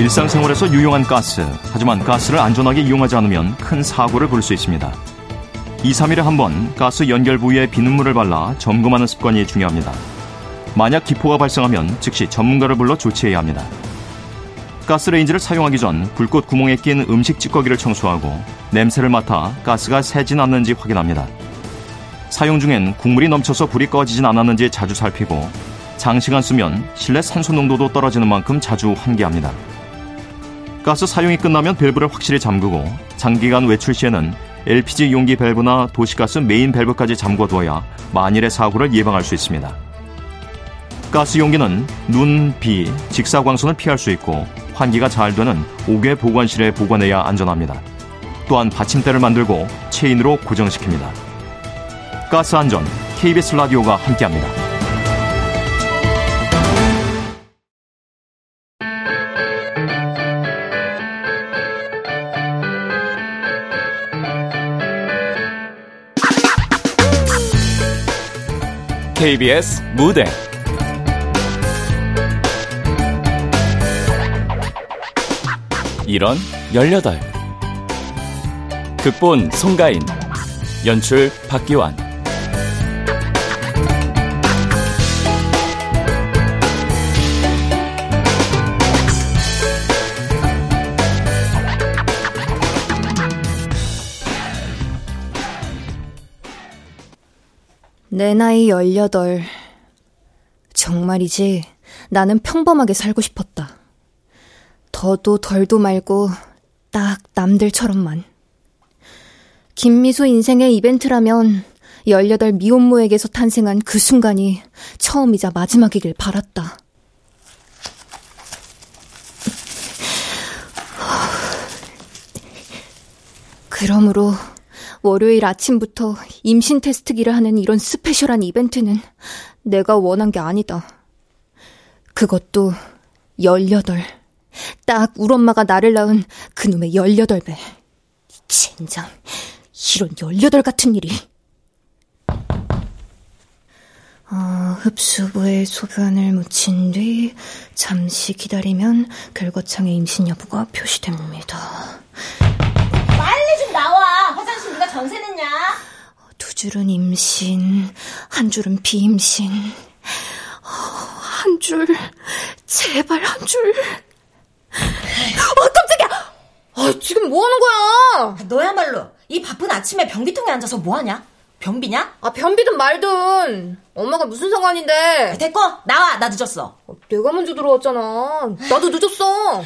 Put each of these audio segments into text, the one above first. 일상생활에서 유용한 가스, 하지만 가스를 안전하게 이용하지 않으면 큰 사고를 부를 수 있습니다. 2, 3일에 한 번 가스 연결 부위에 비눗물을 발라 점검하는 습관이 중요합니다. 만약 기포가 발생하면 즉시 전문가를 불러 조치해야 합니다. 가스레인지를 사용하기 전 불꽃 구멍에 낀 음식 찌꺼기를 청소하고 냄새를 맡아 가스가 새진 않는지 확인합니다. 사용 중엔 국물이 넘쳐서 불이 꺼지진 않았는지 자주 살피고 장시간 쓰면 실내 산소 농도도 떨어지는 만큼 자주 환기합니다. 가스 사용이 끝나면 밸브를 확실히 잠그고 장기간 외출 시에는 LPG 용기 밸브나 도시가스 메인 밸브까지 잠궈둬야 만일의 사고를 예방할 수 있습니다. 가스 용기는 눈, 비, 직사광선을 피할 수 있고 환기가 잘 되는 옥외 보관실에 보관해야 안전합니다. 또한 받침대를 만들고 체인으로 고정시킵니다. 가스 안전, KBS 라디오가 함께합니다. KBS 무대 이런 18 극본 손가인, 연출 박기환. 내 나이 18. 정말이지 나는 평범하게 살고 싶었다. 더도 덜도 말고 딱 남들처럼만. 김미수 인생의 이벤트라면 18 미혼모에게서 탄생한 그 순간이 처음이자 마지막이길 바랐다. 그러므로 월요일 아침부터 임신 테스트기를 하는 이런 스페셜한 이벤트는 내가 원한 게 아니다. 그것도 18. 딱 우리 엄마가 나를 낳은 그놈의 18배. 젠장, 이런 18 같은 일이. 흡수부에 소변을 묻힌 뒤 잠시 기다리면 결과창에 임신 여부가 표시됩니다. 빨리 좀 나와! 화장실 누가 전세 냈냐? 2줄은 임신, 1줄은 비임신. 1줄, 제발 1줄. 깜짝이야! 지금 뭐 하는 거야? 너야말로 이 바쁜 아침에 변기통에 앉아서 뭐 하냐? 변비냐? 변비든 말든 엄마가 무슨 상관인데. 됐고 나와, 나 늦었어. 내가 먼저 들어왔잖아. 나도 늦었어.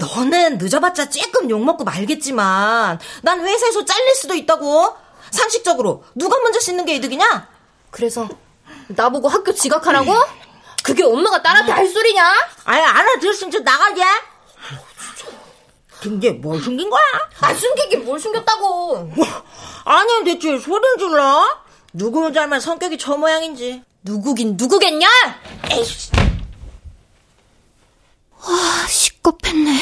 너는 늦어봤자 쬐끔 욕먹고 말겠지만 난 회사에서 잘릴 수도 있다고. 상식적으로 누가 먼저 씻는 게 이득이냐? 그래서 나보고 학교 지각하라고? 그게 엄마가 딸한테 할 소리냐? 아예 알아들었으면 좀 나가게. 근데 뭘 숨긴 거야? 숨기긴 뭘 숨겼다고. 아니 대체 소름 질러? 누구 먼저 알면 성격이 저 모양인지. 누구긴 누구겠냐? 에이씨. 시겁했네.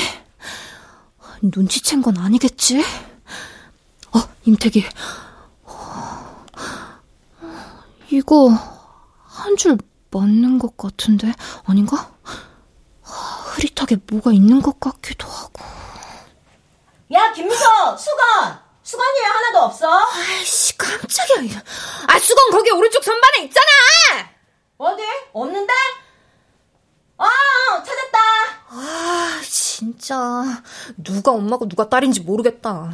눈치챈 건 아니겠지? 임태기. 이거 1줄 맞는 것 같은데 아닌가? 흐릿하게 뭐가 있는 것 같기도 하고. 야 김미서, 수건! 수건이 왜 하나도 없어? 아이씨 깜짝이야. 수건 거기 오른쪽 전반에 있잖아. 어디? 없는데? 찾았다. 진짜 누가 엄마고 누가 딸인지 모르겠다.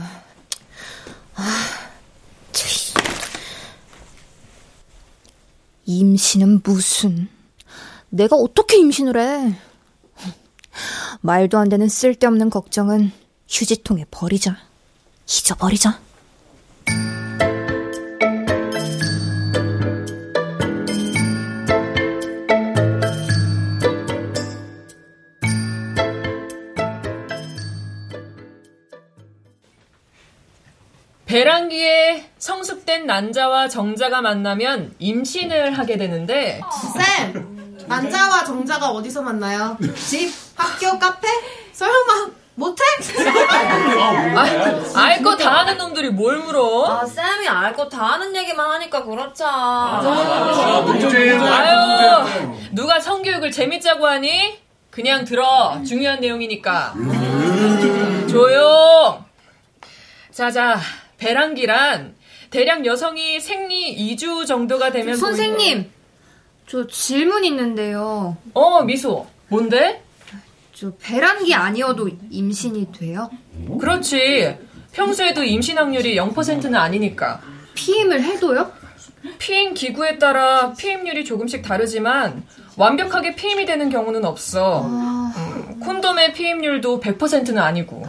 임신은 무슨. 내가 어떻게 임신을 해. 말도 안 되는 쓸데없는 걱정은 휴지통에 버리자. 잊어버리자. 배란기에 성숙된 난자와 정자가 만나면 임신을 하게 되는데. 쌤! 난자와 정자가 어디서 만나요? 집? 학교? 카페? 설마 모텔? 알 거 다 아는 놈들이 뭘 물어? 쌤이 알 거 다 아는 얘기만 하니까 그렇죠. 아유, 누가 성교육을 재밌자고 하니? 그냥 들어. 중요한 내용이니까. 조용. 자자, 배란기란 대략 여성이 생리 2주 정도가 되면 선생님, 저 질문 있는데요. 미소. 뭔데? 저 배란기 아니어도 임신이 돼요? 그렇지. 평소에도 임신 확률이 0%는 아니니까. 피임을 해도요? 피임 기구에 따라 피임률이 조금씩 다르지만 완벽하게 피임이 되는 경우는 없어. 콘돔의 피임률도 100%는 아니고.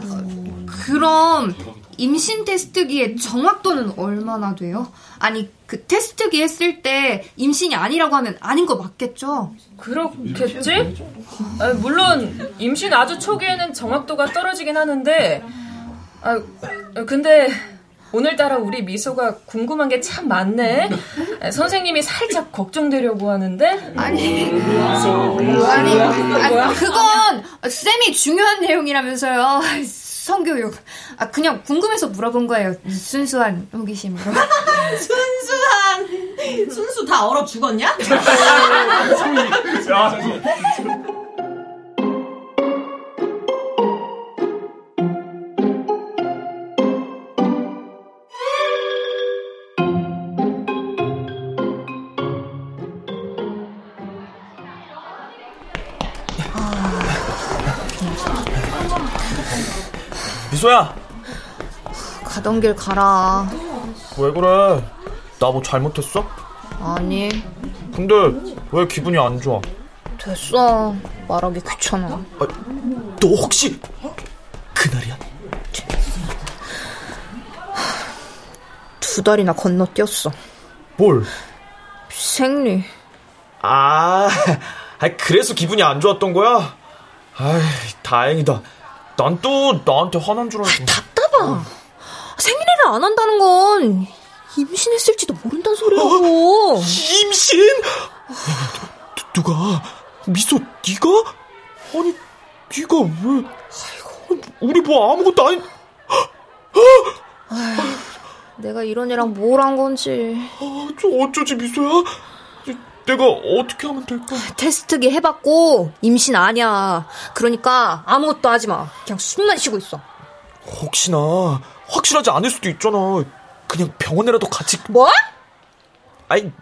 그럼 임신 테스트기의 정확도는 얼마나 돼요? 아니, 그 테스트기 했을 때 임신이 아니라고 하면 아닌 거 맞겠죠? 그렇겠지? 물론 임신 아주 초기에는 정확도가 떨어지긴 하는데, 근데 오늘따라 우리 미소가 궁금한 게 참 많네. 선생님이 살짝 걱정되려고 하는데. 아니 그건 쌤이 중요한 내용이라면서요. 성교육. 그냥 궁금해서 물어본 거예요. 순수한 호기심으로. 순수 다 얼어 죽었냐? 미소야, 가던 길 가라. 왜 그래? 나 뭐 잘못했어? 아니. 근데 왜 기분이 안 좋아? 됐어, 말하기 귀찮아. 너 혹시 그날이야? 2달이나 건너뛰었어. 뭘? 생리. 그래서 기분이 안 좋았던 거야? 다행이다. 난 또 나한테 화난 줄 알고. 답답아. 생리를 안 한다는 건 임신했을지도 모른다는 소리라고. 임신? 누가? 미소, 네가? 아니, 네가 왜? 우리 뭐 아무것도 아닌. 내가 이런 애랑 뭘 한 건지. 저 어쩌지, 미소야? 내가 어떻게 하면 될까? 테스트기 해봤고 임신 아니야. 그러니까 아무것도 하지 마. 그냥 숨만 쉬고 있어. 혹시나 확실하지 않을 수도 있잖아. 그냥 병원에라도 같이. 뭐?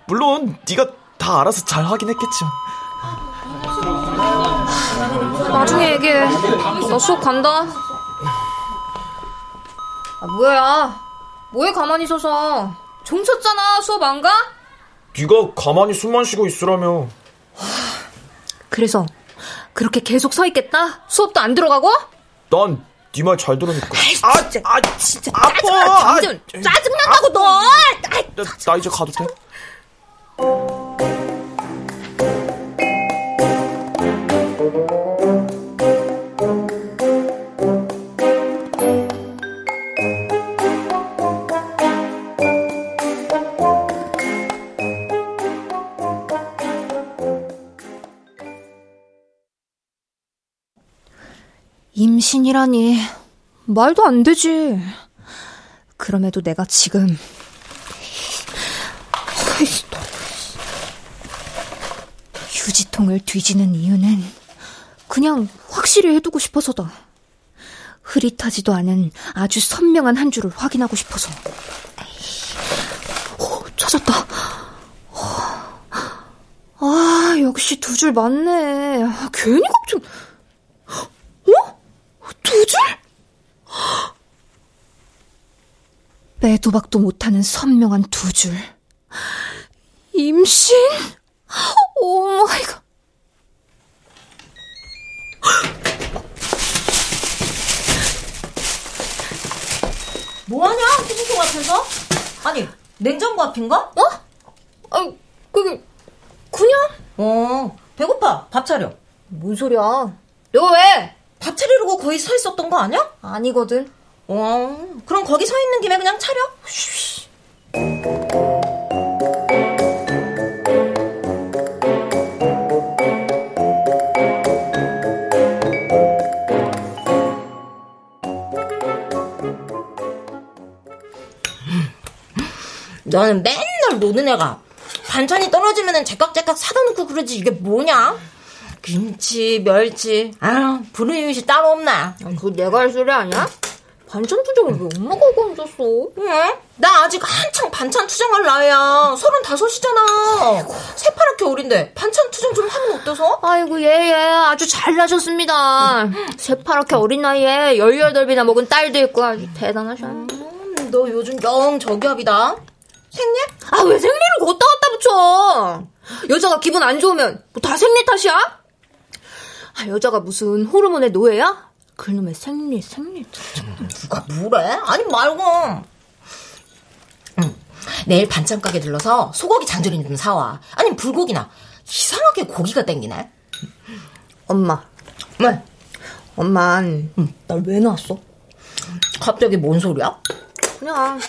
물론 네가 다 알아서 잘 하긴 했겠지만. 나중에 얘기해. 나 수업 간다. 뭐야? 뭐해 가만히 서서. 종 쳤잖아. 수업 안 가? 네가 가만히 숨만 쉬고 있으라며. 그래서 그렇게 계속 서 있겠다? 수업도 안 들어가고? 난 네 말 잘 들으니까. 진짜 아파. 짜증난다고. 나 이제 가도 돼? 임신이라니 말도 안 되지. 그럼에도 내가 지금 휴지통을 뒤지는 이유는 그냥 확실히 해두고 싶어서다. 흐릿하지도 않은 아주 선명한 한 줄을 확인하고 싶어서. 찾았다. 역시 2줄 맞네. 괜히 걱정. 어? 2줄? 빼도박도 못하는 선명한 2줄. 임신? 오마이갓. 뭐하냐? 휴지통 앞에서? 아니, 냉장고 앞인가? 그냥? 배고파. 밥 차려. 뭔 소리야? 너 왜? 밥 차리려고 거의 서 있었던 거 아니야? 아니거든. 그럼 거기 서 있는 김에 그냥 차려. 너는 맨날 노는 애가 반찬이 떨어지면 제깍제깍 사다 놓고 그러지 이게 뭐냐? 김치, 멸치, 아유, 불우이웃이 따로 없나? 그거 내가 할 소리 아니야? 반찬 투정을 왜 엄마가 하고 앉았어? 응? 나 아직 한창 반찬 투정할 나이야. 35이잖아. 새파랗게 어린데 반찬 투정 좀 하면 어때서? 아이고 예예, 아주 잘나셨습니다. 새파랗게 어린 나이에 18이나 먹은 딸도 있고 아주 대단하셔. 너 요즘 영 저기압이다. 생리? 아, 왜 생리를 걷다 갔다 붙여? 여자가 기분 안 좋으면 뭐 다 생리 탓이야? 아, 여자가 무슨 호르몬의 노예야? 그놈의 생리 누가 뭐래? 아니 말고. 응. 내일 반찬 가게 들러서 소고기 장조림 좀 사와. 아니면 불고기나. 이상하게 고기가 땡기네. 엄마. 네. 엄만. 응. 날 왜 낳았어? 갑자기 뭔 소리야? 그냥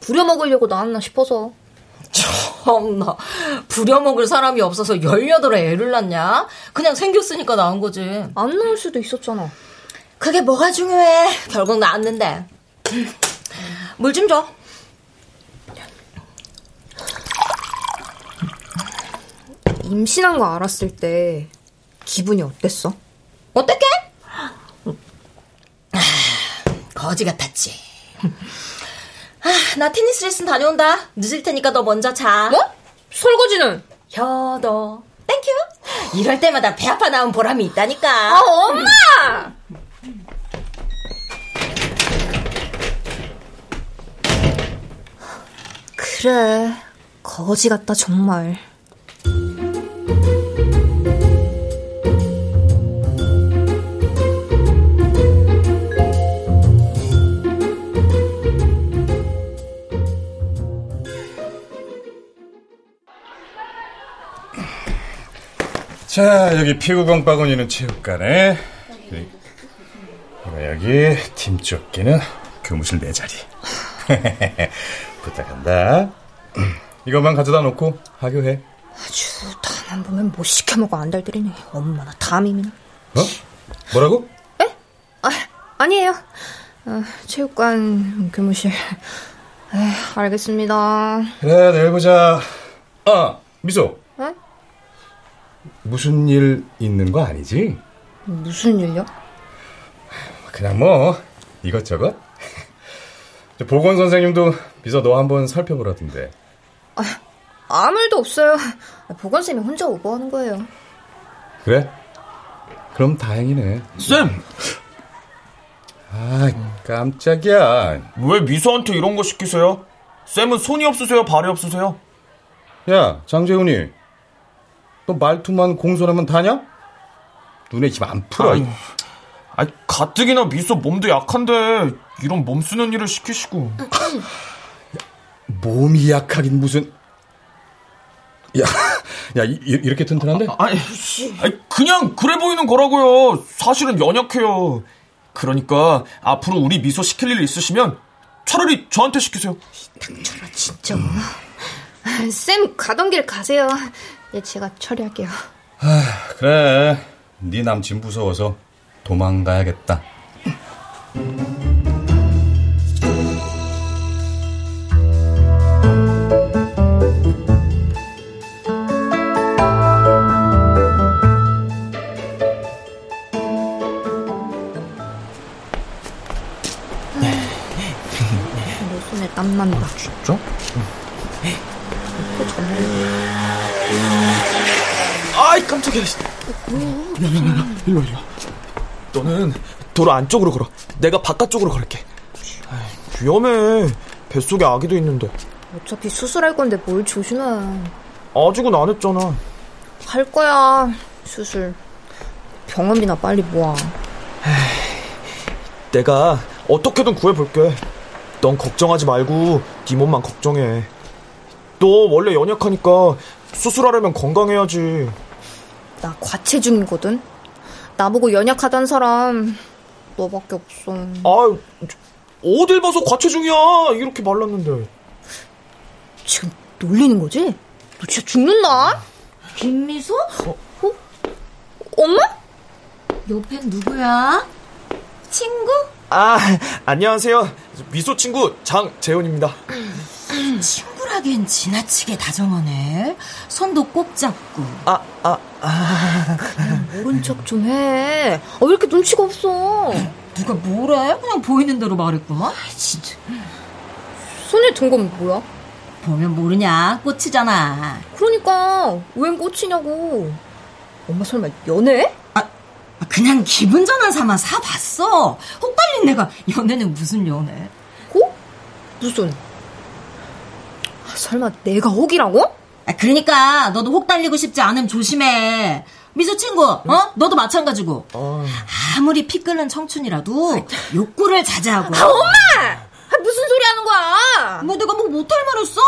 부려먹으려고 낳았나 싶어서. 참나, 부려먹을 사람이 없어서 18에 애를 낳냐? 그냥 생겼으니까 낳은 거지. 안 낳을 수도 있었잖아. 그게 뭐가 중요해. 결국 낳았는데. 물 좀 줘. 임신한 거 알았을 때 기분이 어땠어? 어떡해? 아, 거지 같았지. 아, 나 테니스 레슨 다녀온다. 늦을 테니까 너 먼저 자. 뭐? 설거지는? 여도 땡큐. 이럴 때마다 배 아파 나온 보람이 있다니까. 아, 엄마! 그래, 거지 같다 정말. 자, 여기 피구공 바구니는 체육관에, 여기 팀쫓기는 교무실 내 자리. 부탁한다. 이것만 가져다 놓고 하교해. 아주 단 안 보면 못 시켜먹어 안달들이네. 엄마나 담임이나. 어? 뭐라고? 에? 아, 아니에요. 아, 체육관, 교무실. 에이, 알겠습니다. 그래, 내일 보자. 아, 미소. 응? 무슨 일 있는 거 아니지? 무슨 일요? 그냥 뭐 이것저것. 보건 선생님도 미소 너 한번 살펴보라던데. 아, 아무 일도 없어요. 보건쌤이 혼자 오고 하는 거예요. 그래? 그럼 다행이네. 쌤! 아, 깜짝이야. 왜 미소한테 이런 거 시키세요? 쌤은 손이 없으세요? 발이 없으세요? 야, 장재훈이, 너 말투만 공손하면 다냐? 눈에 힘 안 풀어. 아이, 가뜩이나 미소 몸도 약한데 이런 몸 쓰는 일을 시키시고. 몸이 약하긴 무슨. 야, 이렇게 튼튼한데? 아니, 그냥 그래 보이는 거라고요. 사실은 연약해요. 그러니까 앞으로 우리 미소 시킬 일 있으시면 차라리 저한테 시키세요. 당쳐라 진짜. 쌤 가던 길 가세요. 예, 제가 처리할게요. 아, 그래, 네 남친 무서워서 도망가야겠다. 내 손에 땀 난다. 아, 진짜? 또 아이, 깜짝이야. 이리 와. 너는 도로 안쪽으로 걸어. 내가 바깥쪽으로 걸을게. 아이, 위험해. 뱃속에 아기도 있는데. 어차피 수술할 건데 뭘 조심해. 아직은 안 했잖아. 할 거야, 수술. 병원비나 빨리 모아. 에이, 내가 어떻게든 구해볼게. 넌 걱정하지 말고 네 몸만 걱정해. 너 원래 연약하니까 수술하려면 건강해야지. 나 과체중이거든. 나보고 연약하단 사람 너밖에 없어. 아, 어딜 봐서 과체중이야. 이렇게 말랐는데. 지금 놀리는 거지? 너 진짜 죽는다. 김미소? 어? 엄마? 옆엔 누구야? 친구? 아, 안녕하세요. 미소 친구 장재훈입니다. 친구라. 손가긴 지나치게 다정하네. 손도 꼭 잡고. 모른 척 좀 해. 왜 이렇게 눈치가 없어? 누가 뭐래? 그냥 보이는 대로 말했구만. 진짜. 손에 든 건 뭐야? 보면 모르냐? 꽃이잖아. 그러니까 웬 꽃이냐고. 엄마 설마 연애? 그냥 기분 전환 삼아 사봤어. 혹발린 내가 연애는 무슨 연애? 혹? 무슨? 설마 내가 혹이라고? 그러니까 너도 혹 달리고 싶지 않으면 조심해. 미수 친구, 너도 마찬가지고. 아무리 피 끓는 청춘이라도 욕구를 자제하고. 엄마! 무슨 소리 하는 거야? 뭐 내가 뭐 못할 말 했어?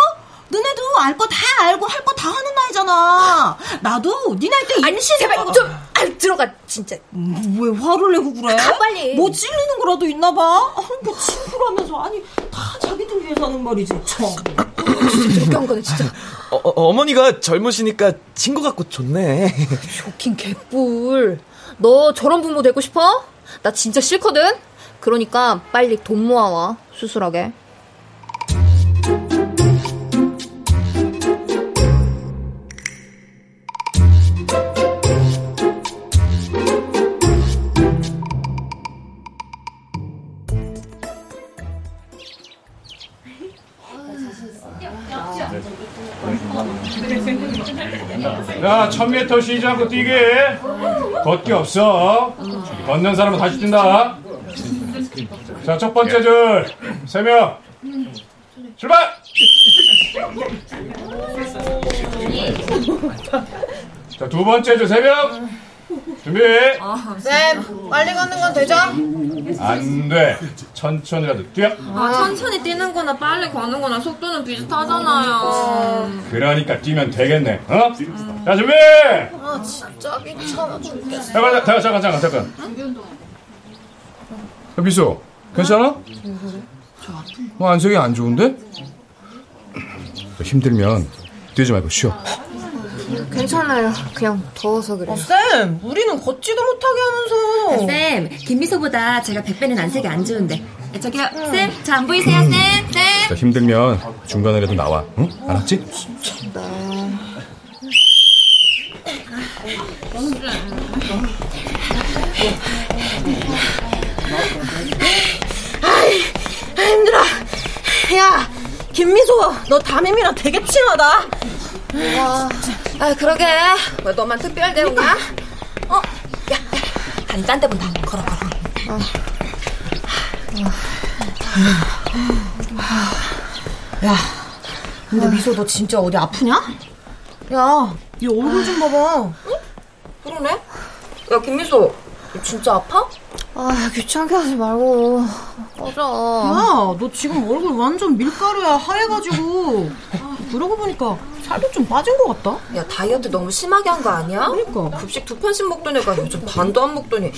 너네도 알 거 다 알고 할 거 다 하는 나이잖아. 나도 네 나이 때 임신. 제발 좀 들어가 진짜. 왜 화를 내고 그래? 가 빨리. 뭐 찔리는 거라도 있나 봐. 뭐 친구라면서. 아니 다 자기들 위해서 하는 말이지. 참. 이렇게 한 거네 진짜. 어머니가 젊으시니까 친구 같고 좋네. 쇼킹 개뿔. 너 저런 부모 되고 싶어? 나 진짜 싫거든. 그러니까 빨리 돈 모아와. 수술하게. 야, 1000m 쉬지 않고 뛰게. 걷기 없어. 걷는 사람은 다시 뛴다. 자, 첫 번째 줄. 3명. 출발! 자, 두 번째 줄 3명. 준비. 쌤, 빨리 걷는 건 되죠? 안 돼. 천천히라도 뛰어. 천천히 뛰는 거나 빨리 가는 거나 속도는 비슷하잖아요. 그러니까 뛰면 되겠네. 어? 자, 준비. 진짜 귀찮아 죽겠어. 잠깐. 야, 미소, 괜찮아? 뭐 안색이 안 좋은데? 힘들면 뛰지 말고 쉬어. 괜찮아요. 그냥 더워서 그래요. 쌤, 우리는 걷지도 못하게 하면서. 쌤, 김미소보다 제가 100배는 안색이 안 좋은데. 저기요, 쌤, 저 안 보이세요, 쌤? 힘들면 중간에라도 나와, 응? 알았지? 진짜. 아, 힘들어. 야, 김미소, 너 담임이랑 되게 친하다. 와, 그러게. 왜 너만 특별 대우냐? 야, 딴 데 본다. 걸어. 야, 근데 미소 너 진짜 어디 아프냐? 야, 네 얼굴 좀 봐봐. 응? 그러네. 야, 김미소, 너 진짜 아파? 귀찮게 하지 말고 꺼져. 야, 너 지금 얼굴 완전 밀가루야. 하얘가지고. 그러고 보니까 살도 좀 빠진 것 같다. 야, 다이어트 너무 심하게 한 거 아니야? 그러니까 급식 2판씩 먹던 애가 요즘 반도 안 먹더니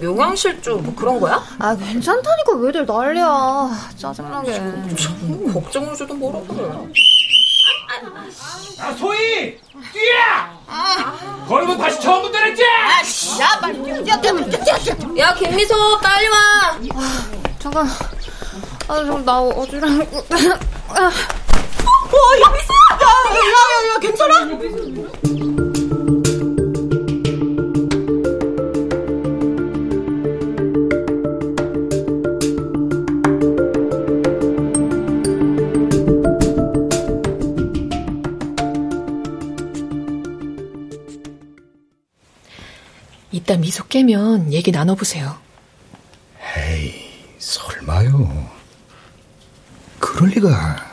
영양실조 뭐 그런 거야? 괜찮다니까 왜들 난리야. 짜증나게. 참, 걱정을 줘도 뭐라 그래. 소희! 뛰어! 걸으면 다시 처음부터 했지? 빨리 뛰어. 야, 김미소, 빨리 와. 잠깐. 나 어지러워. 야, 미소! 야, 괜찮아? 이따 미소 깨면 얘기 나눠보세요. 에이, 설마요. 그럴 리가.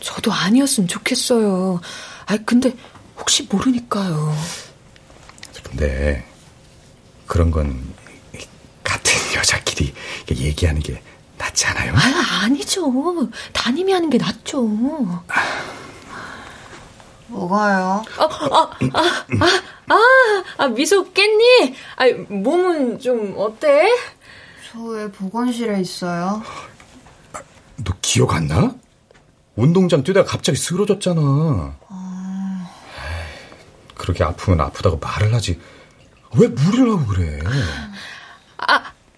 저도 아니었으면 좋겠어요. 근데 혹시 모르니까요. 근데 그런 건 같은 여자끼리 얘기하는 게 낫지 않아요? 아니죠. 담임이 하는 게 낫죠. 뭐가요? 미소 깼니? 몸은 좀 어때? 저 왜 보건실에 있어요? 너 기억 안 나? 운동장 뛰다가 갑자기 쓰러졌잖아. 그렇게 아프면 아프다고 말을 하지. 왜 물으려고 그래?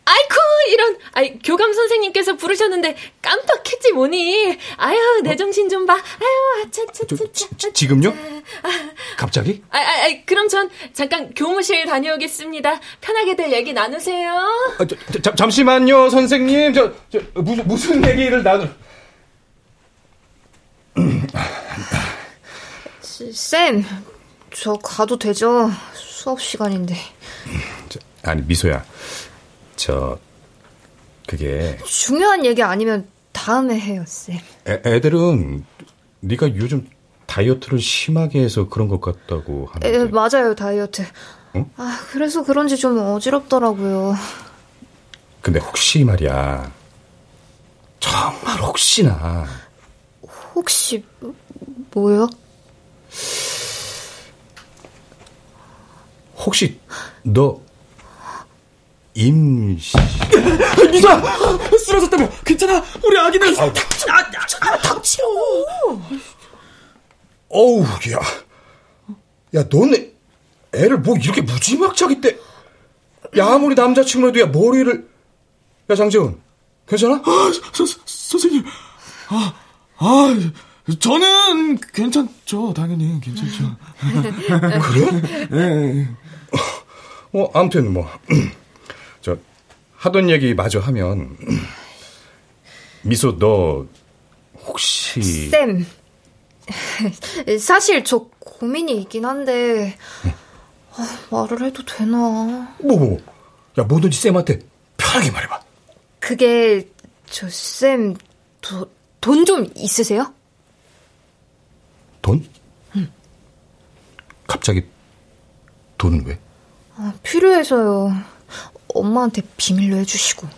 아이쿠, 이런, 아이, 교감 선생님께서 부르셨는데 깜빡했지 뭐니. 아유, 내 정신 좀 봐. 아유, 아차차차차. 지금요? 갑자기? 아이, 그럼 전 잠깐 교무실 다녀오겠습니다. 편하게들 얘기 나누세요. 아, 잠시만요, 선생님. 무슨 얘기를 나눌. 쌤, 저 가도 되죠? 수업 시간인데. 아니, 미소야. 그게 중요한 얘기 아니면 다음에 해요, 쌤. 애들은 네가 요즘 다이어트를 심하게 해서 그런 것 같다고 하는데. 맞아요, 다이어트. 응? 아, 그래서 그런지 좀 어지럽더라고요. 근데 혹시 말이야, 정말 혹시나. 혹시 뭐요? 혹시 너 임신? 미소야, 쓰러졌다며. 괜찮아, 우리 아기는. 닥치러. 어우, 야, 너네 애를 뭐 이렇게 무지막지하게 때. 야, 아무리 남자친구라도 야 머리를. 야, 장재훈, 괜찮아? 선생님, 저는 괜찮죠, 당연히 괜찮죠. 그래? 네. 아무튼 뭐. 하던 얘기 마저 하면, 미소, 너 혹시... 쌤, 사실 저 고민이 있긴 한데. 응? 말을 해도 되나? 뭐. 야, 뭐든지 쌤한테 편하게 말해봐. 그게 저 쌤, 돈 좀 있으세요? 돈? 응. 갑자기 돈은 왜? 필요해서요. 엄마한테 비밀로 해주시고.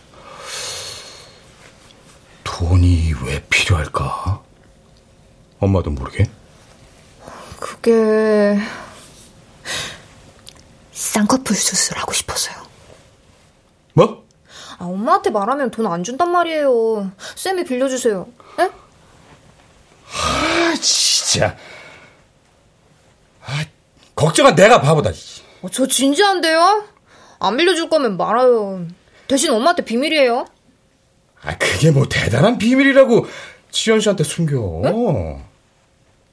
돈이 왜 필요할까? 엄마도 모르게? 그게 쌍꺼풀 수술하고 싶어서요. 뭐? 아, 엄마한테 말하면 돈 안 준단 말이에요. 쌤이 빌려주세요. 에? 아, 진짜. 아, 걱정은 내가 바보다. 저 진지한데요? 안 빌려줄 거면 말아요. 대신 엄마한테 비밀이에요. 아, 그게 뭐 대단한 비밀이라고 지연 씨한테 숨겨. 네?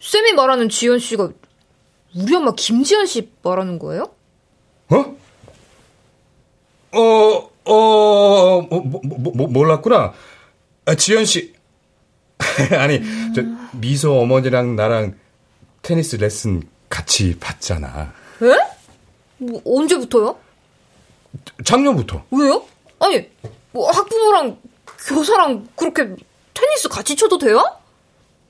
쌤이 말하는 지연 씨가 우리 엄마 김지연 씨 말하는 거예요? 몰랐구나. 아, 지연 씨. 아니, 저 미소 어머니랑 나랑 테니스 레슨 같이 받잖아. 에? 뭐, 언제부터요? 작년부터. 왜요? 아니, 뭐 학부모랑 교사랑 그렇게 테니스 같이 쳐도 돼요?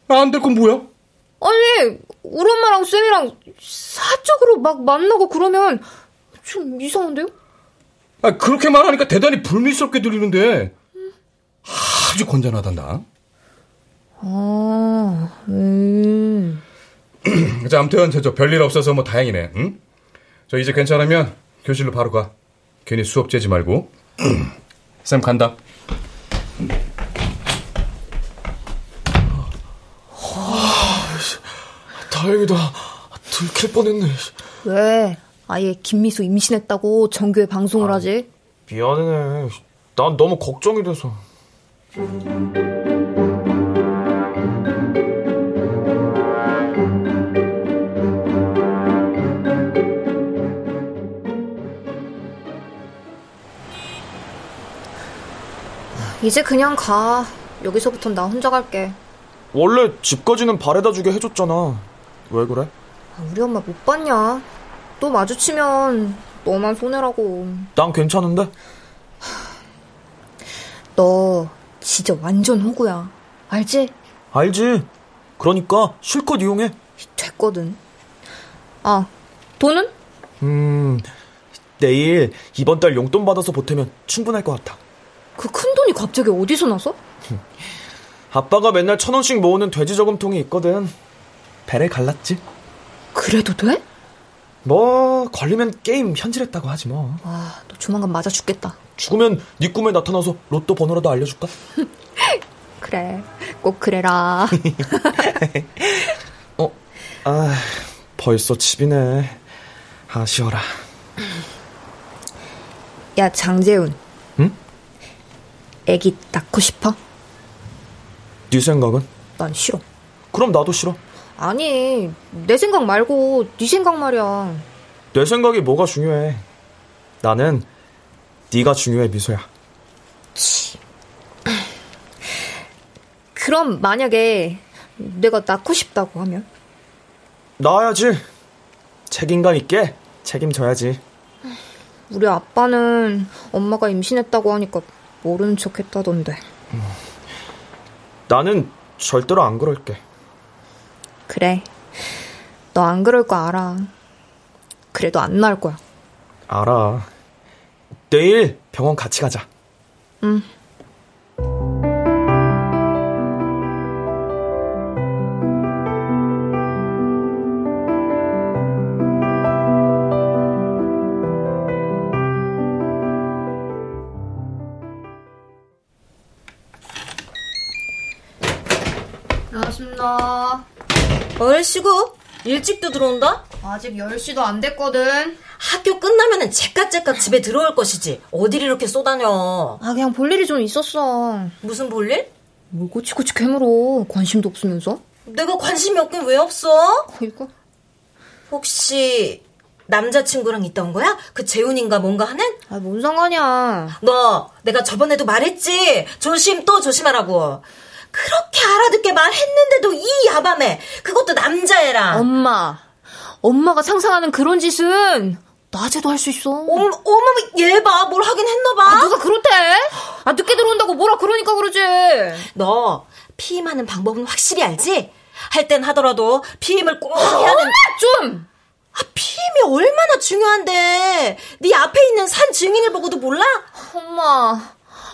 안 될 건 뭐야? 아니, 우리 엄마랑 쌤이랑 사적으로 막 만나고 그러면 좀 이상한데요? 아, 그렇게 말하니까 대단히 불미스럽게 들리는데. 아주 건전하단다. 자, 아무튼 저 별일 없어서 뭐 다행이네. 응? 저 이제 괜찮으면 교실로 바로 가. 괜히 수업 재지 말고. 쌤 간다. 다행이다. 들킬 뻔했네. 왜? 아예 김미소 임신했다고 정교회 방송을 하지? 미안해. 난 너무 걱정이 돼서. 이제 그냥 가. 여기서부턴 나 혼자 갈게. 원래 집까지는 바래다 주게 해줬잖아. 왜 그래? 우리 엄마 못 봤냐? 또 마주치면 너만 손해라고. 난 괜찮은데? 너 진짜 완전 호구야. 알지? 알지. 그러니까 실컷 이용해. 됐거든. 아, 돈은? 내일 이번 달 용돈 받아서 보태면 충분할 것 같아. 그 큰돈이 갑자기 어디서 나서? 아빠가 맨날 1,000원씩 모으는 돼지 저금통이 있거든. 배를 갈랐지. 그래도 돼? 뭐 걸리면 게임 현질했다고 하지 뭐. 와, 너 조만간 맞아 죽겠다. 죽으면 네 꿈에 나타나서 로또 번호라도 알려줄까? 그래, 꼭 그래라. 벌써 집이네. 아쉬워라. 야, 장재훈. 응? 애기 낳고 싶어? 네 생각은? 난 싫어. 그럼 나도 싫어. 아니, 내 생각 말고 네 생각 말이야. 내 생각이 뭐가 중요해. 나는 네가 중요해, 미소야. 치. 그럼 만약에 내가 낳고 싶다고 하면? 낳아야지. 책임감 있게 책임져야지. 우리 아빠는 엄마가 임신했다고 하니까 모르는 척 했다던데. 나는 절대로 안 그럴게. 그래, 너 안 그럴 거 알아. 그래도 안 낳을 거야. 알아. 내일 병원 같이 가자. 응. 반갑습니다. 얼씨구, 일찍도 들어온다? 아직 10시도 안 됐거든. 학교 끝나면은 제깍제깍 집에 들어올 것이지. 어딜 이렇게 쏘다녀. 아, 그냥 볼 일이 좀 있었어. 무슨 볼 일? 뭘 꼬치꼬치 캐물어. 관심도 없으면서. 내가 관심이 없긴 왜 없어? 이거 혹시 남자친구랑 있던 거야? 그 재훈인가 뭔가 하는? 아, 뭔 상관이야. 너, 내가 저번에도 말했지. 조심 또 조심하라고. 그렇게 알아듣게 말했는데도 이 야밤에, 그것도 남자애랑. 엄마가 상상하는 그런 짓은 낮에도 할 수 있어. 어머, 얘 봐, 뭘 하긴 했나봐. 아, 누가 그렇대? 아, 늦게 들어온다고 뭐라 그러니까 그러지. 너 피임하는 방법은 확실히 알지? 할 땐 하더라도 피임을 꼭 해야 된다. 좀! 아, 피임이 얼마나 중요한데. 네 앞에 있는 산 증인을 보고도 몰라? 엄마,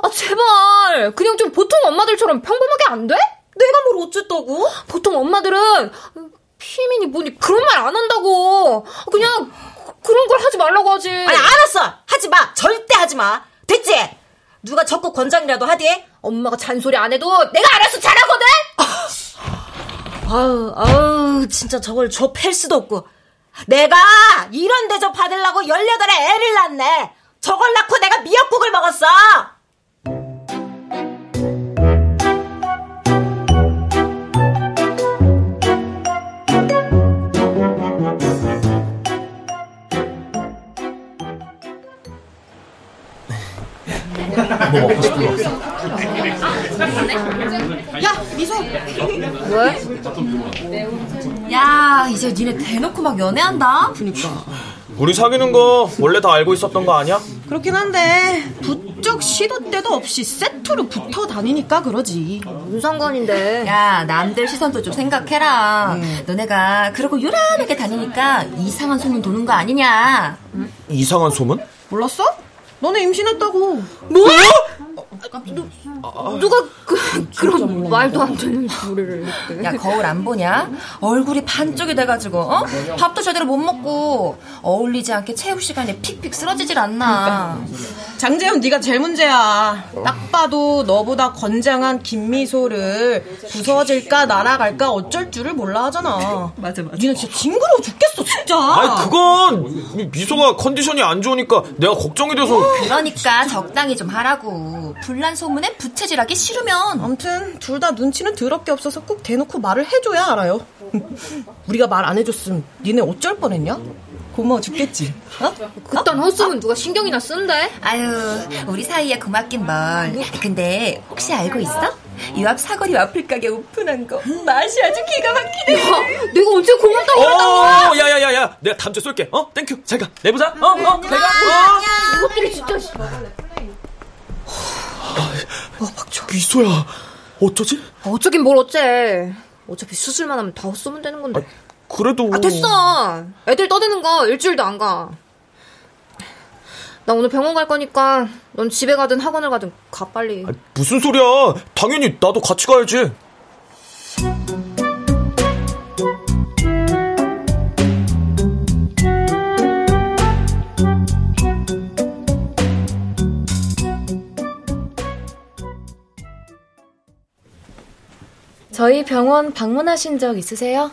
아, 제발 그냥 좀 보통 엄마들처럼 평범하게 안 돼? 내가 뭘 어쨌다고? 보통 엄마들은 피민이 뭐니 그런 말 안 한다고. 그냥 그런 걸 하지 말라고 하지. 아니, 알았어, 하지 마. 절대 하지 마. 됐지? 누가 적극 권장이라도 하디? 엄마가 잔소리 안 해도 내가 알아서 잘하거든. 아우 진짜 저걸 저 팰 수도 없고. 내가 이런 대접 받으려고 18에 애를 낳네. 저걸 낳고 내가 미역국을 먹었어. 뭐 먹고 싶은 거? 야, 미소. 왜? 야, 이제 니네 대놓고 막 연애한다. 그니까. 우리 사귀는 거 원래 다 알고 있었던 거 아니야? 그렇긴 한데 부쩍 시도 때도 없이 세트로 붙어 다니니까 그러지. 무슨 상관인데. 야, 남들 시선도 좀 생각해라. 너네가 그러고 유란하게 다니니까 이상한 소문 도는 거 아니냐. 응? 이상한 소문? 몰랐어? 너네 임신했다고. 뭐? 누가 그런 말도 안 되는 소리를. 야, 거울 안 보냐? 얼굴이 반쪽이 돼가지고, 어? 밥도 제대로 못 먹고 어울리지 않게 체육 시간에 픽픽 쓰러지질 않나. 그러니까. 장재훈, 네가 제일 문제야. 딱 봐도 너보다 건장한 김미소를 부서질까 날아갈까 어쩔 줄을 몰라 하잖아. 맞아. 니는 진짜 징그러워 죽겠어 진짜. 아니, 그건 미소가 컨디션이 안 좋으니까 내가 걱정이 돼서. 그러니까 적당히 좀 하라고. 불난 소문에 부채질하기 싫으면. 아무튼 둘 다 눈치는 더럽게 없어서 꼭 대놓고 말을 해줘야 알아요. 우리가 말 안 해줬음 니네 어쩔 뻔했냐? 고마워 죽겠지. 어? 그딴 헛소문 누가 신경이나 쓴데. 아유, 우리 사이에 고맙긴 뭘. 근데 혹시 알고 있어? 이 앞 사거리 와플 가게 오픈한 거 맛이 아주 기가 막히네. 야, 내가 언제 고맙다고 그랬다고. 야야야야, 내가 다음 주에 쏠게. 어? 땡큐, 잘 가. 내보자. 잘 가. 이것들이 진짜. 박주. 미소야, 어쩌지? 어쩌긴 뭘 어째. 어차피 수술만 하면 다 헛소문 되는 건데. 아, 그래도. 아, 됐어. 애들 떠드는 거 일주일도 안 가. 나 오늘 병원 갈 거니까 넌 집에 가든 학원을 가든 가 빨리. 아, 무슨 소리야. 당연히 나도 같이 가야지. 저희 병원 방문하신 적 있으세요?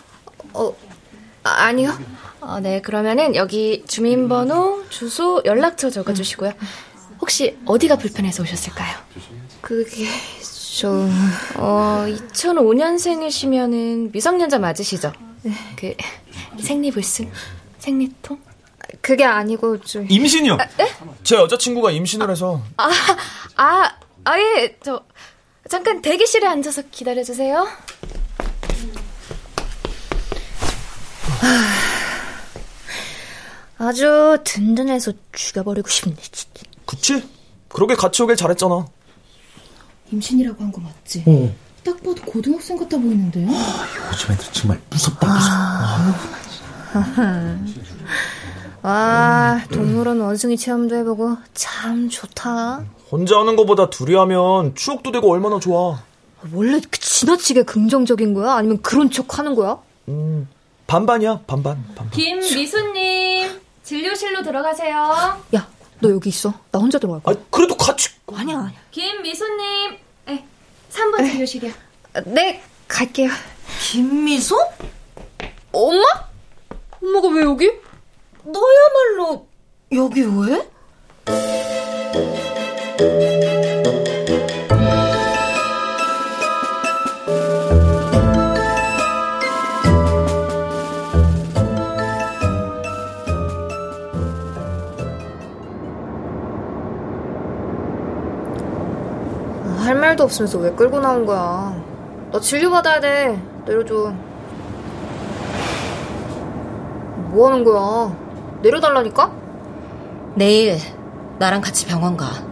아니요. 네, 그러면은 여기 주민번호, 주소, 연락처 적어주시고요. 혹시 어디가 불편해서 오셨을까요? 그게 좀... 2005년생이시면은 미성년자 맞으시죠? 네. 그 생리불순? 생리통? 그게 아니고 좀... 임신이요! 아, 네? 제 여자친구가 임신을 해서... 예, 저... 잠깐 대기실에 앉아서 기다려주세요. 아주 든든해서 죽여버리고 싶네. 그치? 그러게 같이 오길 잘했잖아. 임신이라고 한 거 맞지? 어. 딱 봐도 고등학생 같아 보이는데. 요즘 애들 정말 무섭다. 동물원 원숭이 체험도 해보고 참 좋다. 혼자 하는 거보다 둘이 하면 추억도 되고 얼마나 좋아. 원래 지나치게 긍정적인 거야? 아니면 그런 척 하는 거야? 반반이야. 반반. 김미수님 진료실로 들어가세요. 야, 너 여기 있어. 나 혼자 들어갈 거야. 그래도 같이. 아니야. 김미수님. 네, 3번 진료실이야. 네, 갈게요. 김미수? 엄마? 엄마가 왜 여기? 너야말로 여기 왜? 할 말도 없으면서 왜 끌고 나온 거야? 나 진료 받아야 돼. 내려줘. 뭐 하는 거야? 내려달라니까? 내일 나랑 같이 병원 가.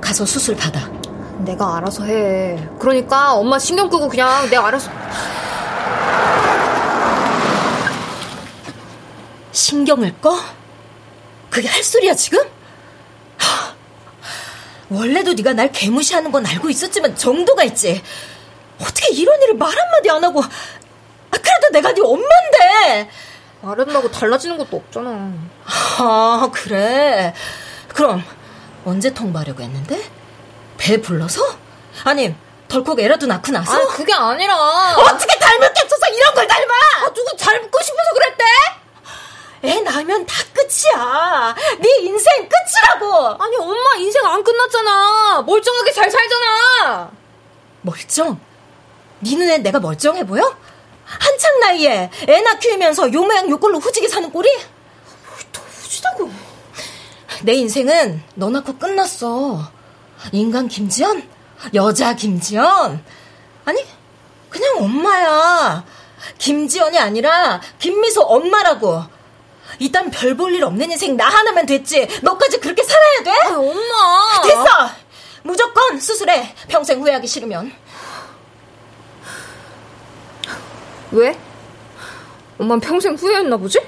가서 수술 받아. 내가 알아서 해. 그러니까 엄마 신경 끄고 그냥 내가 알아서. 신경을 꺼? 그게 할 소리야 지금? 원래도 네가 날 개무시하는 건 알고 있었지만 정도가 있지. 어떻게 이런 일을 말 한마디 안 하고. 그래도 내가 네 엄마인데. 말한다고 달라지는 것도 없잖아. 그래. 그럼 언제 통보하려고 했는데? 배 불러서? 아님 덜컥 애라도 낳고 나서? 그게 아니라. 어떻게 닮을 게 없어서 이런 걸 닮아? 누구 닮고 싶어서 그랬대? 애 낳으면 다 끝이야. 네 인생 끝이라고. 아니 엄마 인생 안 끝났잖아. 멀쩡하게 잘 살잖아. 멀쩡? 네 눈에 내가 멀쩡해 보여? 한창 나이에 애 낳아 키우면서 요 모양 요 꼴로 후지게 사는 꼴이? 더 후지다고. 내 인생은 너 낳고 끝났어. 인간 김지연? 여자 김지연? 아니 그냥 엄마야. 김지연이 아니라 김미소 엄마라고. 이딴 별 볼 일 없는 인생 나 하나면 됐지. 너까지 그렇게 살아야 돼? 엄마 됐어. 무조건 수술해. 평생 후회하기 싫으면. 왜? 엄만 평생 후회했나 보지?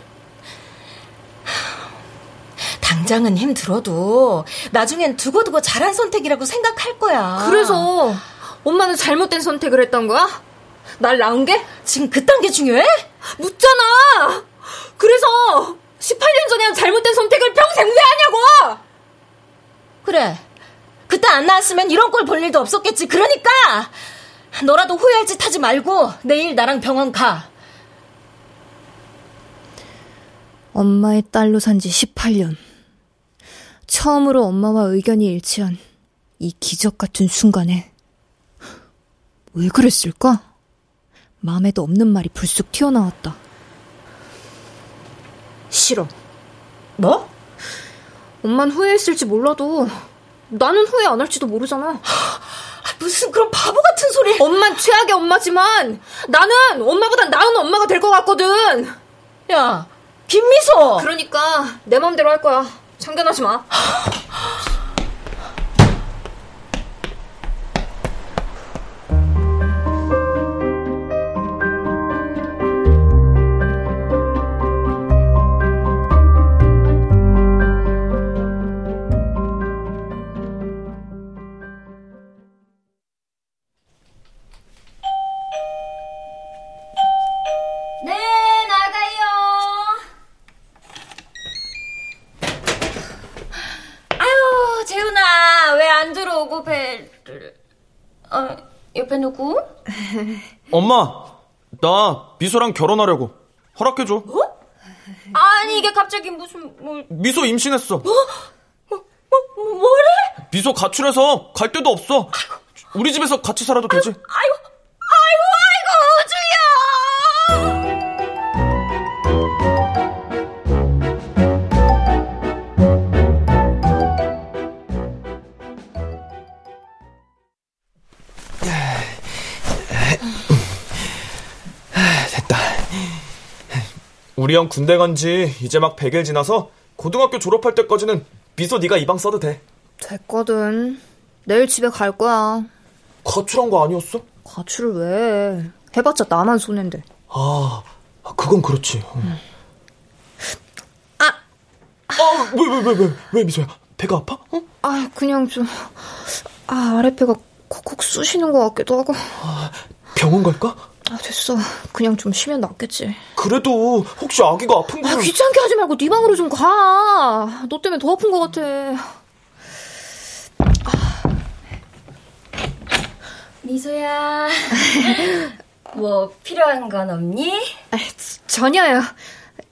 당장은 힘들어도 나중엔 두고두고 잘한 선택이라고 생각할 거야. 그래서 엄마는 잘못된 선택을 했던 거야? 날 낳은 게? 지금 그딴 게 중요해? 묻잖아. 그래서 18년 전에 한 잘못된 선택을 평생 후회하냐고. 그래, 그때 안 낳았으면 이런 꼴 볼 일도 없었겠지. 그러니까 너라도 후회할 짓 하지 말고 내일 나랑 병원 가. 엄마의 딸로 산 지 18년. 처음으로 엄마와 의견이 일치한 이 기적 같은 순간에 왜 그랬을까? 마음에도 없는 말이 불쑥 튀어나왔다. 싫어. 뭐? 엄만 후회했을지 몰라도 나는 후회 안 할지도 모르잖아. 무슨 그런 바보 같은 소리. 엄만 최악의 엄마지만 나는 엄마보다 나은 엄마가 될 것 같거든. 야, 김미소. 그러니까 내 맘대로 할 거야. 참견하지 마. 누구? 엄마, 나 미소랑 결혼하려고. 허락해줘. 뭐? 아니 이게 갑자기 무슨... 미소 임신했어. 뭐? 뭐래? 비서 가출해서 갈 데도 없어. 아이고. 우리 집에서 같이 살아도 되지. 아이고, 주여. 됐다. 우리 형 군대 간지 이제 막 100일 지나서 고등학교 졸업할 때까지는 미소 네가 이 방 써도 돼. 됐거든. 내일 집에 갈 거야. 가출한 거 아니었어? 가출을 왜 해. 해봤자 나만 손해인데. 아, 그건 그렇지. 아! 아, 왜 미소야? 배가 아파? 어? 아, 그냥 좀... 아, 아랫배가 콕콕 쑤시는 것 같기도 하고. 아, 병원 갈까? 아, 됐어. 그냥 좀 쉬면 낫겠지. 그래도 혹시 아기가 아픈 거를... 아, 귀찮게 하지 말고 네 방으로 좀 가. 너 때문에 더 아픈 것 같아. 미소야, 뭐 필요한 건 없니? 아, 전혀요.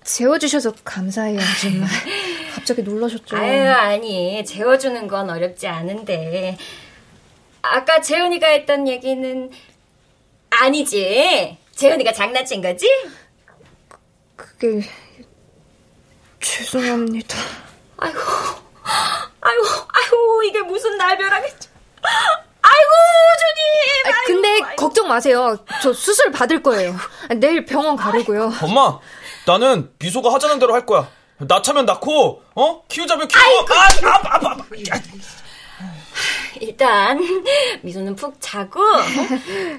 재워주셔서 감사해요, 정말. 갑자기 놀라셨죠? 아유, 아니, 재워주는 건 어렵지 않은데. 아까 재훈이가 했던 얘기는 아니지? 재훈이가 장난친 거지? 그게... 죄송합니다. 아이고, 이게 무슨 날벼락이지? 아이고, 주님. 아이고, 근데 아이고. 걱정 마세요. 저 수술 받을 거예요. 내일 병원 가려고요. 엄마, 나는 미소가 하자는 대로 할 거야. 낳자면 낳고, 어? 키우자면 키우고. 아파. 일단 미소는 푹 자고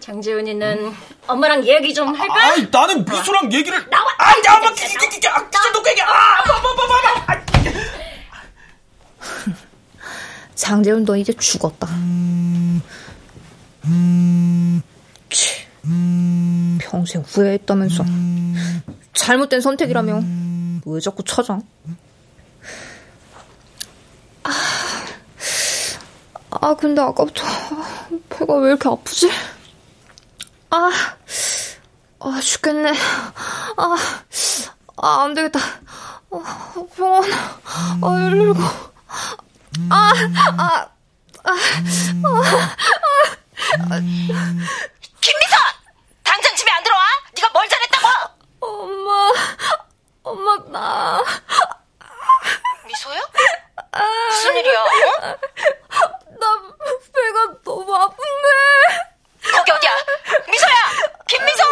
장재훈이는 엄마랑 얘기 좀 할까? 아, 나는 미소랑 얘기를. 나와. 아마 기절도 깨게. 아빠. 장재훈 너 이제 죽었다. 평생 후회했다면서. 잘못된 선택이라며. 왜 자꾸 찾아? 아, 근데 아까부터 배가 왜 이렇게 아프지? 아 죽겠네. 안 되겠다. 병원. 일일구. 김미선! 당장 집에 안 들어와! 네가 뭘 잘했다고! 엄마, 나... 미소야? 무슨 일이야? 어? 나 배가 너무 아픈데... 거기 어디야? 미소야! 김미소!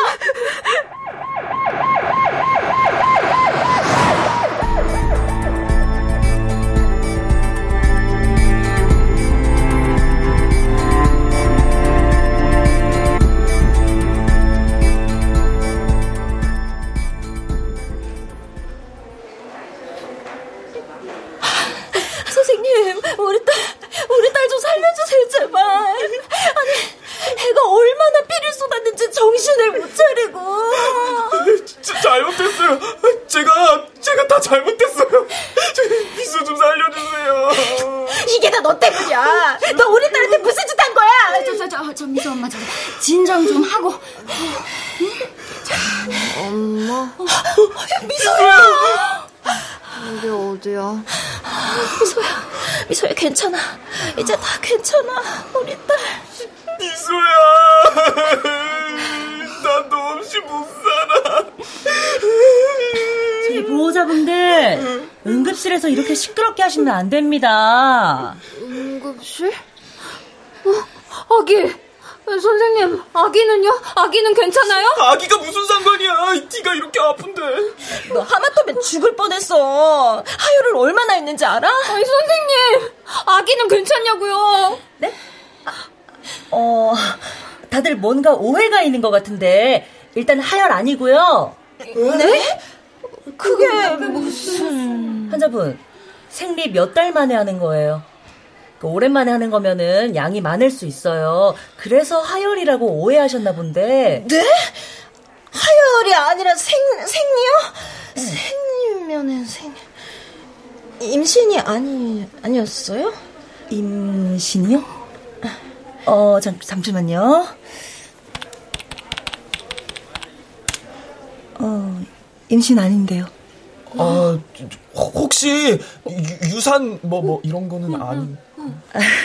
우리 딸 좀 살려주세요, 제발. 아니, 애가 얼마나 피를 쏟았는지 정신을 못 차리고. 잘못했어요. 제가 다 잘못했어요. 미소 좀 살려주세요. 이게 다 너 때문이야. 너 우리 딸한테 무슨 짓 한 거야? 저 미소 엄마, 저기 진정 좀 하고. 엄마. 미소야. 이게 어디야? 미소야 괜찮아. 이제 다 괜찮아, 우리 딸. 미소야, 나 너 없이 못 살아. 저기 보호자분들, 응급실에서 이렇게 시끄럽게 하시면 안 됩니다. 응급실? 아기. 선생님, 아기는요? 아기는 괜찮아요? 아기가 무슨 상관이야. 네가 이렇게 아픈데. 너 하마터면 죽을 뻔했어. 하혈을 얼마나 했는지 알아? 아니, 선생님, 아기는 괜찮냐고요. 네? 다들 뭔가 오해가 있는 것 같은데 일단 하혈 아니고요. 네? 그게 무슨... 환자분, 생리 몇 달 만에 하는 거예요. 오랜만에 하는 거면은 양이 많을 수 있어요. 그래서 하혈이라고 오해하셨나 본데. 네? 하혈이 아니라 생리요? 네. 생리면은 임신이 아니었어요? 임신이요? 잠시만요. 임신 아닌데요. 혹시 유산 뭐 이런 거는 아닌?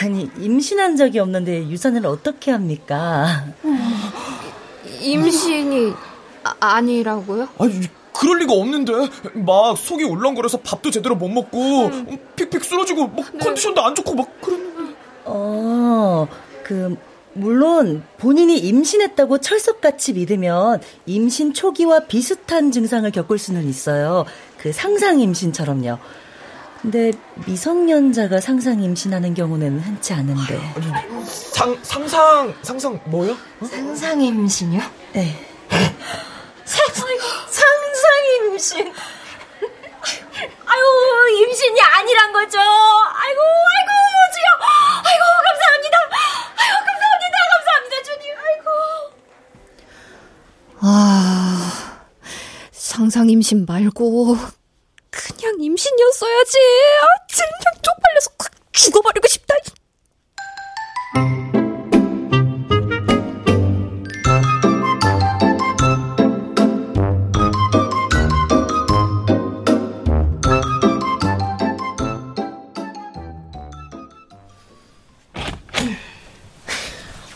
아니, 임신한 적이 없는데 유산을 어떻게 합니까? 임신이 아니라고요? 아니, 그럴 리가 없는데. 막 속이 울렁거려서 밥도 제대로 못 먹고 픽픽 쓰러지고 막 네. 컨디션도 안 좋고 막 그런. 물론 본인이 임신했다고 철석같이 믿으면 임신 초기와 비슷한 증상을 겪을 수는 있어요. 그 상상 임신처럼요. 근데 미성년자가 상상 임신하는 경우는 흔치 않은데. 아니, 상상 뭐요? 어? 상상 임신이요? 네. 상상 임신. 아유, 임신이 아니란 거죠. 아이고 주여. 아이고 감사합니다. 아유 감사합니다 주님. 아이고. 아, 상상 임신 말고 그냥 임신이었어야지. 아, 진짜 쪽팔려서 확 죽어버리고 싶다.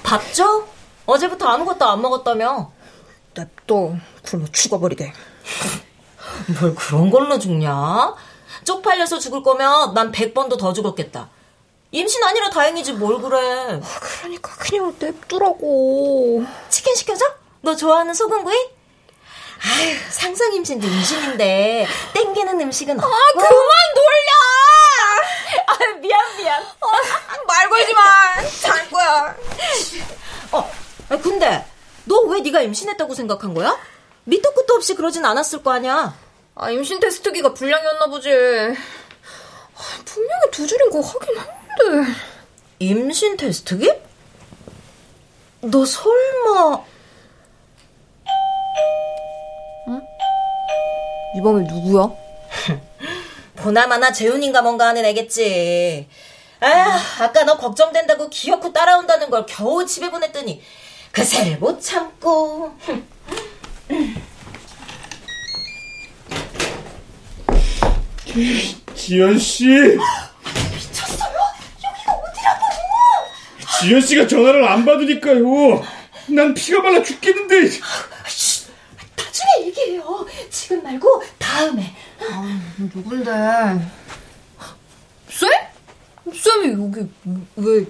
밥 줘? 어제부터 아무것도 안 먹었다며. 냅둬. 굶어 죽어버리게. 뭘 그런 걸로 죽냐? 쪽팔려서 죽을 거면 난 100번도 더 죽었겠다. 임신 아니라 다행이지 뭘 그래. 그러니까 그냥 냅두라고. 치킨 시켜줘? 너 좋아하는 소금구이? 아유, 상상 임신도 임신인데 땡기는 음식은 없고. 아, 그만 놀려. 아, 미안. 말 걸지 마. 잘 거야. 근데 너 왜 네가 임신했다고 생각한 거야? 밑도 끝도 없이 그러진 않았을 거 아니야. 아, 임신 테스트기가 불량이었나 보지. 아, 분명히 두 줄인 거 하긴 한데. 임신 테스트기? 너 설마... 응? 이 밤에 누구야? 보나마나 재훈인가 뭔가 하는 애겠지. 아까 너 걱정된다고 기어코 따라온다는 걸 겨우 집에 보냈더니 그 새를 못 참고. 지연씨. 미쳤어요? 여기가 어디라고요? 지연씨가 전화를 안 받으니까요. 난 피가 말라 죽겠는데. 나중에 얘기해요. 지금 말고 다음에. 아, 누군데? 쌤? 쌤이 여기 왜?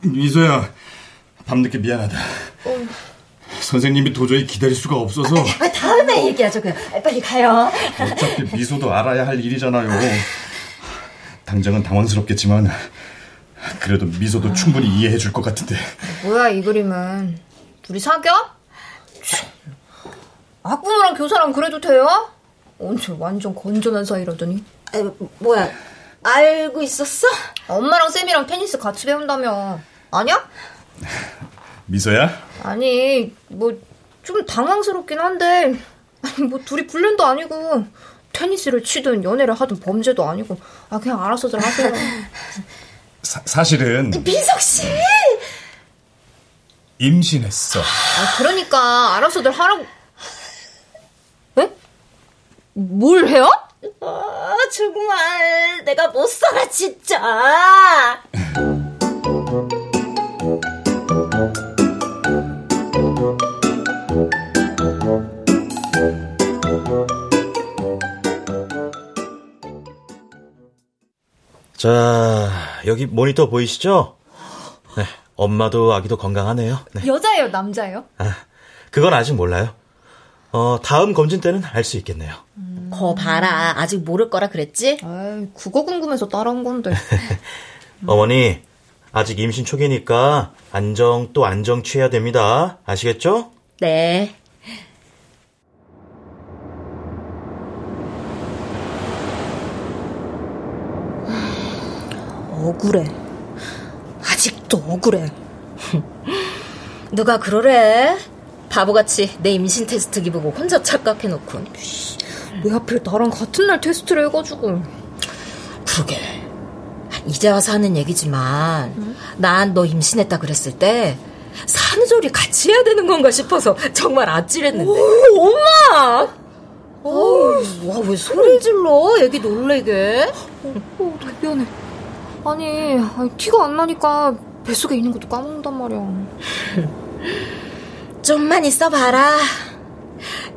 미소야, 밤늦게 미안하다. 선생님이 도저히 기다릴 수가 없어서. 다음에 얘기하죠. 빨리 가요. 어차피 미소도 알아야 할 일이잖아요. 당장은 당황스럽겠지만 그래도 미소도 충분히 이해해 줄 것 같은데. 뭐야 이 그림은. 둘이 사겨? 학부모랑 교사랑 그래도 돼요? 언제 완전 건전한 사이라더니. 뭐야, 알고 있었어? 엄마랑 쌤이랑 테니스 같이 배운다며. 아니야? 미소야? 아니, 좀 당황스럽긴 한데, 둘이 불륜도 아니고, 테니스를 치든 연애를 하든 범죄도 아니고, 그냥 알아서들 하세요. 사실은. 민석씨! 임신했어. 그러니까, 알아서들 하라고. 에? 뭘 해요? 정말, 내가 못 살아, 진짜! 자, 여기 모니터 보이시죠? 네, 엄마도 아기도 건강하네요. 네. 여자예요, 남자예요? 그건 아직 몰라요. 다음 검진 때는 알 수 있겠네요. 거 봐라, 아직 모를 거라 그랬지? 에이, 그거 궁금해서 따라온 건데. 어머니, 아직 임신 초기니까 안정 또 안정 취해야 됩니다. 아시겠죠? 네. 억울해. 아직도 억울해. 누가 그러래? 바보같이 내 임신 테스트기 보고 혼자 착각해놓고. 왜 하필 나랑 같은 날 테스트를 해가지고. 그러게, 이제 와서 하는 얘기지만 난 너 임신했다 그랬을 때 산후조리 같이 해야 되는 건가 싶어서 정말 아찔했는데. 오, 엄마! 와, 왜 소리를 질러? 애기 놀래게. 나 미안해. 아니, 티가 안 나니까 뱃속에 있는 것도 까먹는단 말이야. 좀만 있어봐라.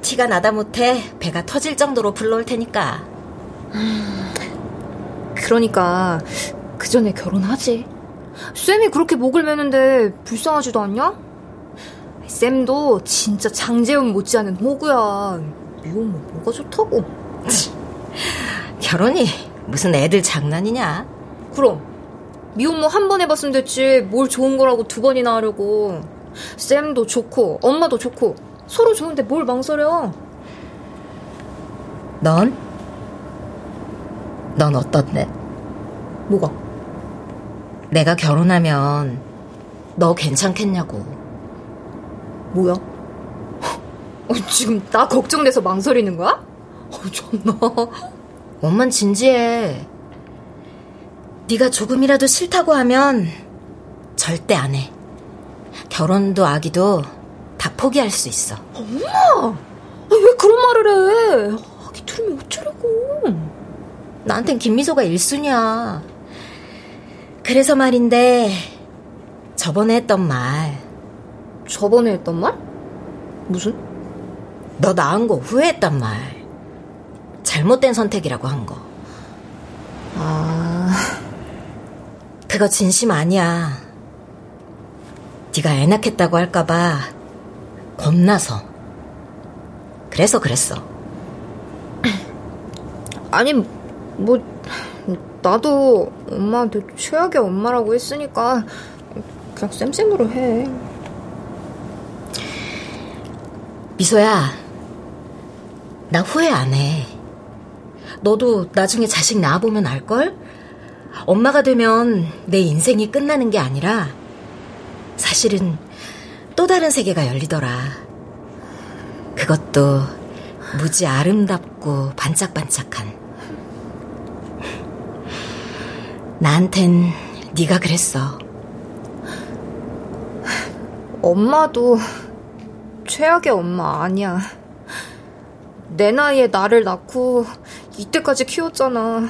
티가 나다 못해 배가 터질 정도로 불러올 테니까. 그러니까 그 전에 결혼하지. 쌤이 그렇게 목을 매는데 불쌍하지도 않냐? 쌤도 진짜 장재훈 못지않은 호구야. 미혼모 뭐가 좋다고. 결혼이 무슨 애들 장난이냐? 그럼 미혼모 한 번 해봤으면 됐지 뭘 좋은 거라고 두 번이나 하려고. 쌤도 좋고 엄마도 좋고 서로 좋은데 뭘 망설여. 넌 어떤데? 뭐가? 내가 결혼하면 너 괜찮겠냐고. 뭐야? 지금 나 걱정돼서 망설이는 거야? 존나. 엄만 진지해. 네가 조금이라도 싫다고 하면 절대 안 해. 결혼도 아기도 다 포기할 수 있어. 엄마! 왜 그런 말을 해? 아기 둘이면 어쩌려고. 나한텐 김미소가 1순위야. 그래서 말인데 저번에 했던 말? 무슨? 너 낳은 거 후회했단 말. 잘못된 선택이라고 한 거. 아... 그거 진심 아니야. 네가 애 낳겠다고 할까 봐 겁나서. 그래서 그랬어. 아니, 뭐... 나도 엄마한테 최악의 엄마라고 했으니까 그냥 쌤쌤으로 해. 미소야, 나 후회 안 해. 너도 나중에 자식 낳아보면 알걸? 엄마가 되면 내 인생이 끝나는 게 아니라 사실은 또 다른 세계가 열리더라. 그것도 무지 아름답고 반짝반짝한. 나한텐 네가 그랬어. 엄마도 최악의 엄마 아니야. 내 나이에 나를 낳고 이때까지 키웠잖아.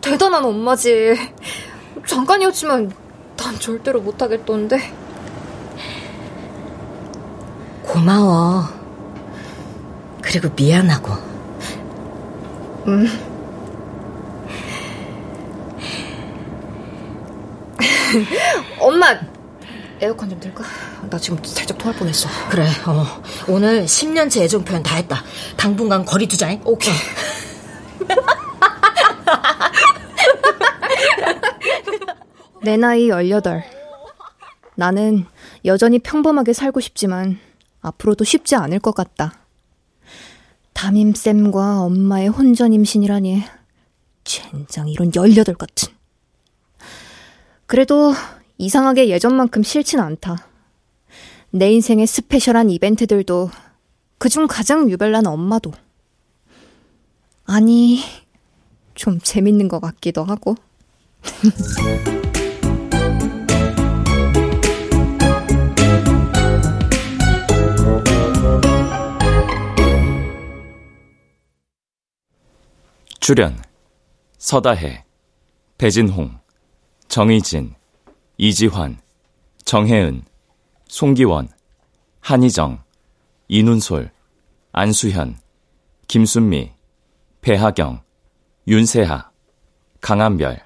대단한 엄마지. 잠깐이었지만 난 절대로 못하겠던데. 고마워. 그리고 미안하고. 엄마, 에어컨 좀 들까? 나 지금 살짝 토할 뻔했어. 그래, 오늘 10년째 애정 표현 다 했다. 당분간 거리 두자잉. 오케이. 내 나이 18. 나는 여전히 평범하게 살고 싶지만 앞으로도 쉽지 않을 것 같다. 담임쌤과 엄마의 혼전 임신이라니. 젠장, 이런 18 같은. 그래도 이상하게 예전만큼 싫진 않다. 내 인생의 스페셜한 이벤트들도, 그중 가장 유별난 엄마도. 아니, 좀 재밌는 것 같기도 하고. 출연 서다혜, 배진홍, 정희진, 이지환, 정혜은, 송기원, 한희정, 이눈솔, 안수현, 김순미, 배하경, 윤세하, 강한별.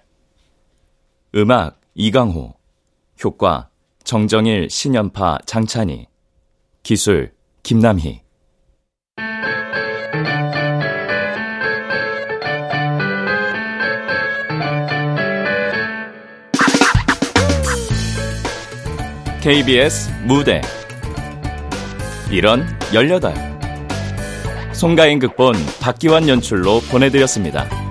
음악 이강호, 효과 정정일, 신연파, 장찬희, 기술 김남희. KBS 무대 이런 18. 손가인 극본, 박기환 연출로 보내드렸습니다.